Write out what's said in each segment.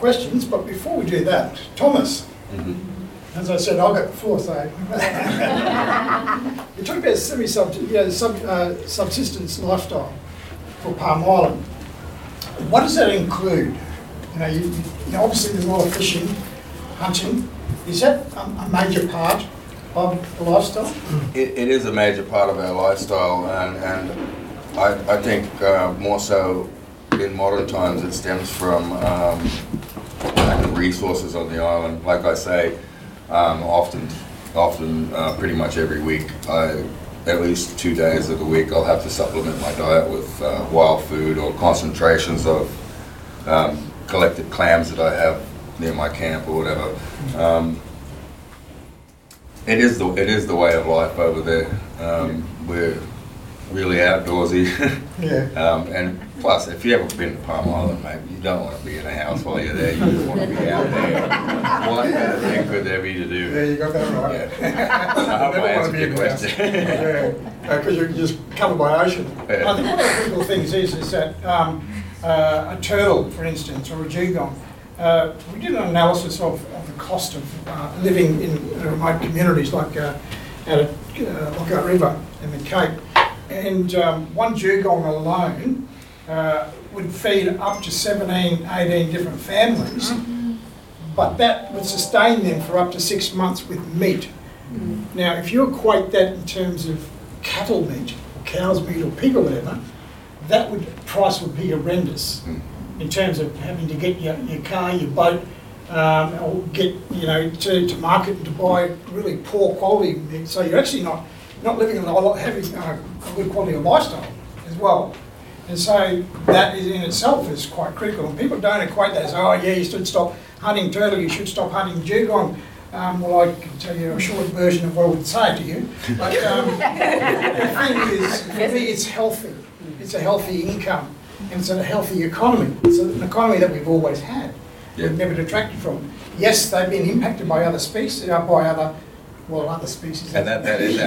questions, but before we do that, Thomas, as I said, I'll go before, so. You talk about subsistence lifestyle for Palm Island. What does that include? You know, obviously there's a lot of fishing, hunting. Is that a major part of the lifestyle? It is a major part of our lifestyle, and I think more so in modern times it stems from lack of resources on the island. Like I say, often, pretty much every week, at least 2 days of the week, I'll have to supplement my diet with wild food or concentrations of collected clams that I have near my camp or whatever. It is the way of life over there. We're really outdoorsy. And plus, if you haven't been to Palm Island, mate, you don't want to be in a house while you're there. You just want to be out there. What the heck could there be to do? Yeah, you got that right. Yeah. I hope I answered your question. Because you're just covered by ocean. Yeah. I think one of the critical things is that a turtle, for instance, or a dugong, we did an analysis of the cost of living in remote communities like Hawkesbury River in the Cape. And one dugong alone would feed up to 17, 18 different families, but that would sustain them for up to 6 months with meat. Now, if you equate that in terms of cattle meat, or cow's meat, or pig or whatever, that price would be horrendous in terms of having to get your car, your boat, or get to market and to buy really poor quality meat. So you're actually not living on having a good quality of lifestyle as well. And so that is in itself is quite critical. And people don't equate that as, oh yeah, you should stop hunting turtle, you should stop hunting dugong. Well, I can tell you a short version of what I would say to you. But the thing is, for me, it's healthy. It's a healthy income. And it's a healthy economy. It's an economy that we've always had. Yeah. We've never detracted from. Yes, they've been impacted by other species, other species. And that is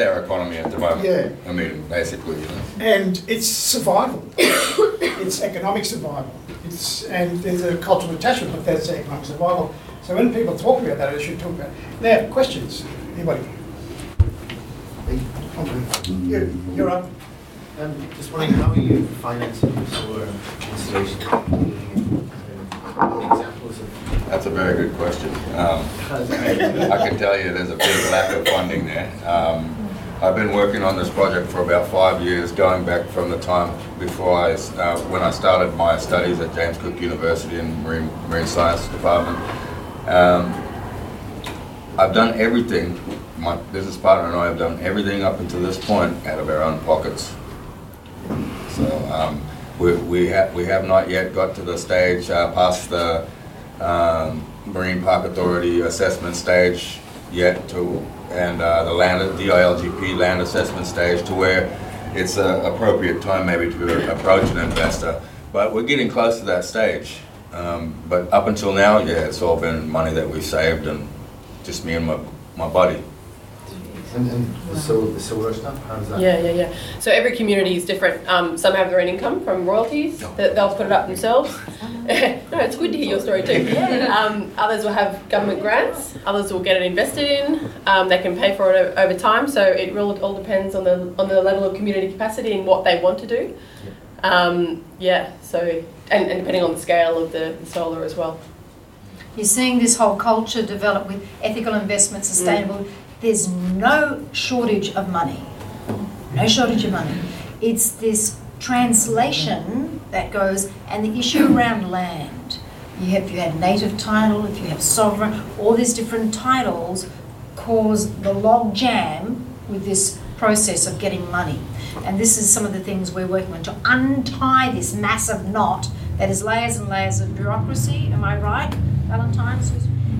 our economy at the moment. Yeah. I mean, basically. And it's survival. It's economic survival. And there's a cultural attachment, but that's economic survival. So when people talk about that, they should talk about it. Now, questions? Anybody? You're up. I'm just wondering, how are you financing your installation? Examples of... That's a very good question. I can tell you there's a bit of lack of funding there. I've been working on this project for about 5 years, going back from the time before when I started my studies at James Cook University in Marine Science Department. I've done everything. My business partner and I have done everything up until this point out of our own pockets. So we have not yet got to the stage past the Marine Park Authority assessment stage yet, and the DILGP land assessment stage, to where it's an appropriate time maybe to approach an investor. But we're getting close to that stage. But up until now, yeah, it's all been money that we've saved and just me and my buddy. And so how's that? Yeah. So every community is different. Some have their own income from royalties that they'll put it up themselves. No, it's good to hear your story too. Others will have government grants. Others will get it invested in. They can pay for it over time. So it really all depends on the level of community capacity and what they want to do. So depending on the scale of the solar as well. You're seeing this whole culture develop with ethical investment, sustainable. There's no shortage of money. It's this translation that goes, and the issue around land. If you had native title, if you have sovereign, all these different titles cause the log jam with this process of getting money. And this is some of the things we're working on, to untie this massive knot that is layers and layers of bureaucracy, am I right, Valentine?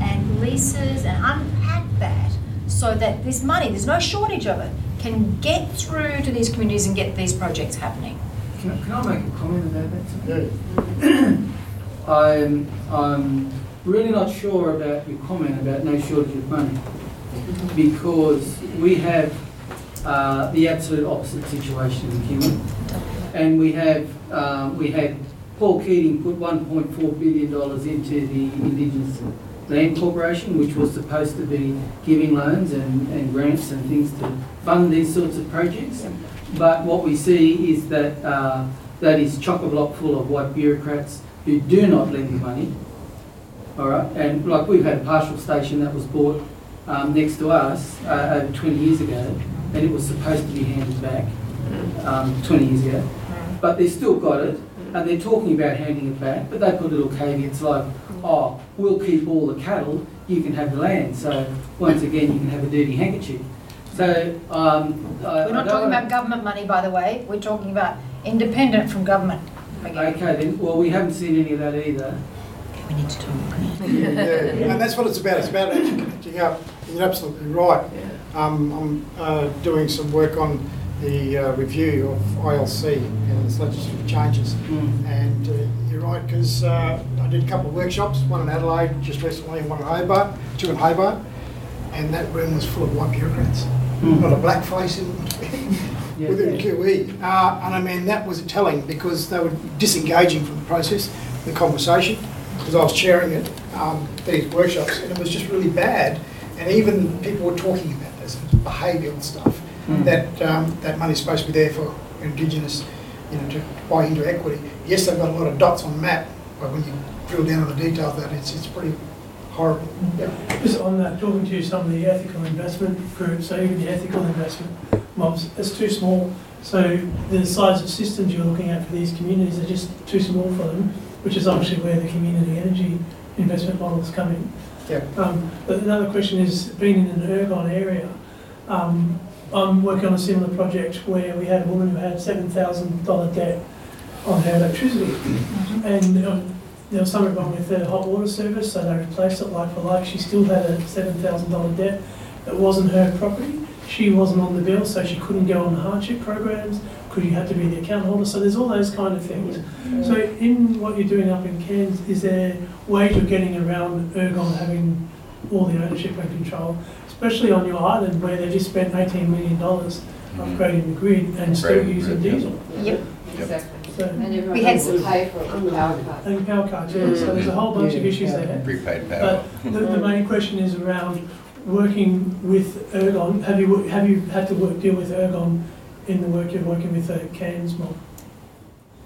And leases, and unpack that, so that this money, there's no shortage of it, can get through to these communities and get these projects happening. Can I make a comment about that? Yeah. I'm really not sure about your comment about no shortage of money, because we have the absolute opposite situation in Kimberley, and we had Paul Keating put $1.4 billion into the Indigenous Land Corporation, which was supposed to be giving loans and grants and things to fund these sorts of projects. But what we see is that that is chock-a-block full of white bureaucrats who do not lend the money. All right, and like we've had a pastoral station that was bought next to us over 20 years ago, and it was supposed to be handed back 20 years ago, but they still got it, and they're talking about handing it back, but they put little caveats like, oh, we'll keep all the cattle, you can have the land, so once again you can have a dirty handkerchief. So we're not talking about government money, by the way, we're talking about independent from government. Okay then, well we haven't seen any of that either. We need to talk. And that's what it's about. It's about actually catching up. You're absolutely right. I'm doing some work on the review of ILC and its legislative changes. And you're right, because I did a couple of workshops, one in Adelaide just recently, and one in Hobart, two in Hobart, and that room was full of white bureaucrats. Not a black face in within QE. And I mean, that was telling, because they were disengaging from the process, the conversation. Because I was chairing it, these workshops, and it was just really bad. And even people were talking about this behavioural stuff, that that money's supposed to be there for Indigenous, to buy into equity. Yes, they've got a lot of dots on the map, but when you drill down on the detail of that, it's pretty horrible. Just on that, talking to some of the ethical investment groups, so even the ethical investment mobs, it's too small. So the size of systems you're looking at for these communities are just too small for them, which is obviously where the community energy investment models come in. But another question is, being in an Ergon area, I'm working on a similar project where we had a woman who had $7,000 debt on her electricity, and there was something wrong with her hot water service, so they replaced it like for like. She still had a $7,000 debt. It wasn't her property. She wasn't on the bill, so she couldn't go on hardship programs because you had to be the account holder. So there's all those kind of things. So in what you're doing up in Cairns, is there ways you're getting around Ergon having all the ownership and control, especially on your island where they just spent $18 million upgrading the grid and still using diesel? Exactly. So we had to pay for power cards. And power cards, so there's a whole bunch of issues there. Prepaid power. But the main question is around working with Ergon. Have you had to deal with Ergon in the work you're working with Cairns mob?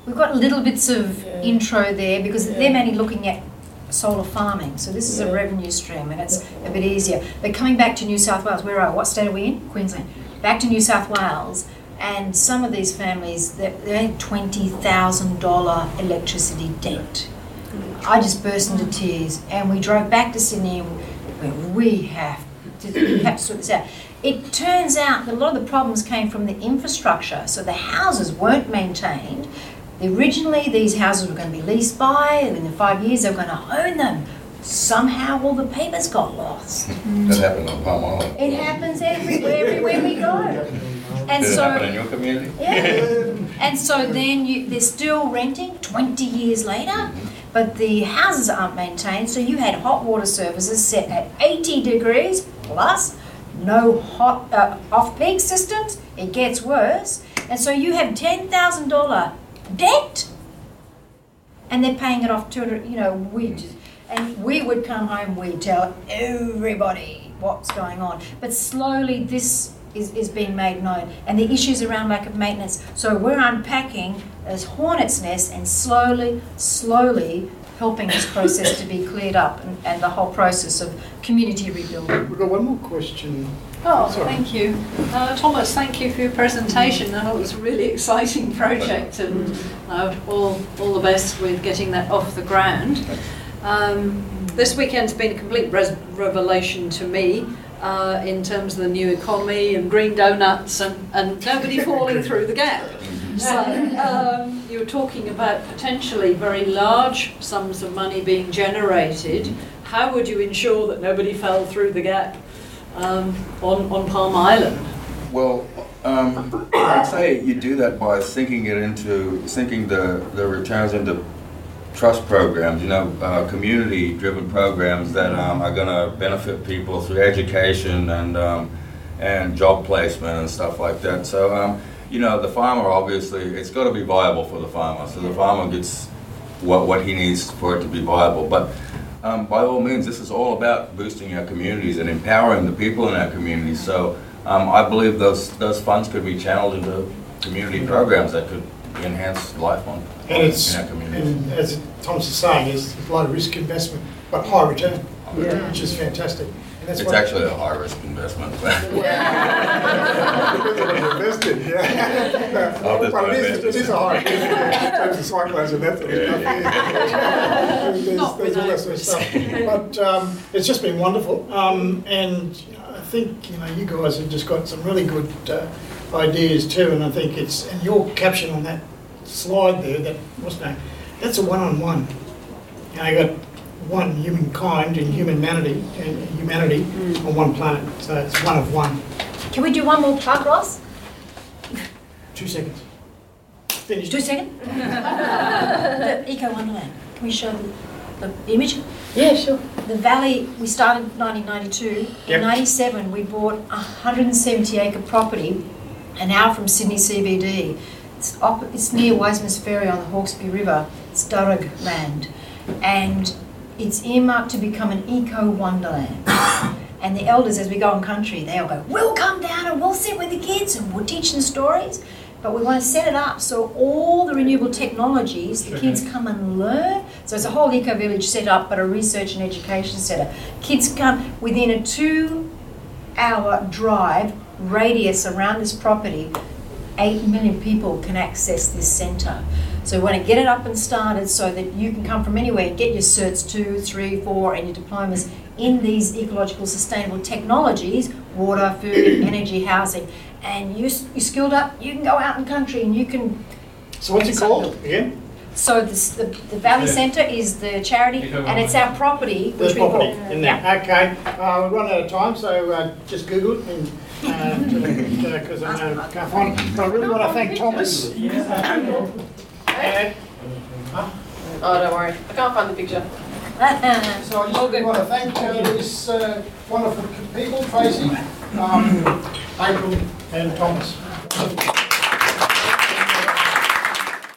We've got little bits of intro there because they're mainly looking at solar farming, so this is a revenue stream and it's a bit easier. But coming back to New South Wales, what state are we in? Queensland. Back to New South Wales, and some of these families, they had $20,000 electricity debt. I just burst into tears, and we drove back to Sydney where we have to sort this out. It turns out that a lot of the problems came from the infrastructure, so the houses weren't maintained. Originally, these houses were going to be leased by, and in 5 years, they were going to own them. Somehow, all the papers got lost. That happened on Palm Island. It happens everywhere we go. And did it happen in your community? And so then they're still renting 20 years later, but the houses aren't maintained, so you had hot water services set at 80 degrees plus, no hot off-peak systems. It gets worse. And so you have $10,000 debt, and they're paying it off 200. We would come home, we'd tell everybody what's going on, but slowly this is being made known, and the issues around lack of maintenance. So we're unpacking this hornet's nest and slowly helping this process to be cleared up, and the whole process of community rebuilding. We've got one more question. Thank you. Thomas, thank you for your presentation. I thought it was a really exciting project, and all the best with getting that off the ground. This weekend's been a complete revelation to me in terms of the new economy and green donuts and nobody falling through the gap. So you were talking about potentially very large sums of money being generated. How would you ensure that nobody fell through the gap on Palm Island? Well, I'd say you do that by sinking the returns into trust programs, community-driven programs that are going to benefit people through education and job placement and stuff like that. So the farmer, obviously, it's got to be viable for the farmer. So the farmer gets what he needs for it to be viable. But by all means, this is all about boosting our communities and empowering the people in our communities. So I believe those funds could be channeled into community programs that could enhance life on in our communities. And as Thomas is saying, it's a low risk investment, but high return, which is fantastic. It's actually a high-risk investment. It is a high-risk investment in terms of cyclones and that sort of stuff. There's all that sort of stuff. But it's just been wonderful. And I think you guys have just got some really good ideas too. And I think it's, and your caption on that slide there, that's a one-on-one. You got one humankind and humanity on one planet, so it's one of one. Can we do one more part, Ross? 2 seconds. Finish. 2 seconds? The Eco Wonderland. Can we show the image? Yeah, sure. The valley, we started in 1992. Yep. In 1997, we bought a 170-acre property an hour from Sydney CBD. It's near Wiseman's Ferry on the Hawkesbury River. It's Darug land. And it's earmarked to become an eco-wonderland. And the elders, as we go on country, they all go, we'll come down and we'll sit with the kids and we'll teach them stories. But we want to set it up so all the renewable technologies, the kids come and learn. So it's a whole eco-village set up, but a research and education centre. Kids come within a 2-hour drive radius around this property. 8 million people can access this centre. So we want to get it up and started so that you can come from anywhere and get your certs 2, 3, 4 and your diplomas in these ecological sustainable technologies, water, food, energy, housing. And you're skilled up, you can go out in country and you can... So what's it called again? So the Valley Centre is the charity and it's our property. Okay, we've run out of time, so just Google it and... because I know I can't find it. But I really want to thank Thomas. Oh, don't worry. I can't find the picture. So I just want to thank these wonderful people, Tracy, April and Thomas.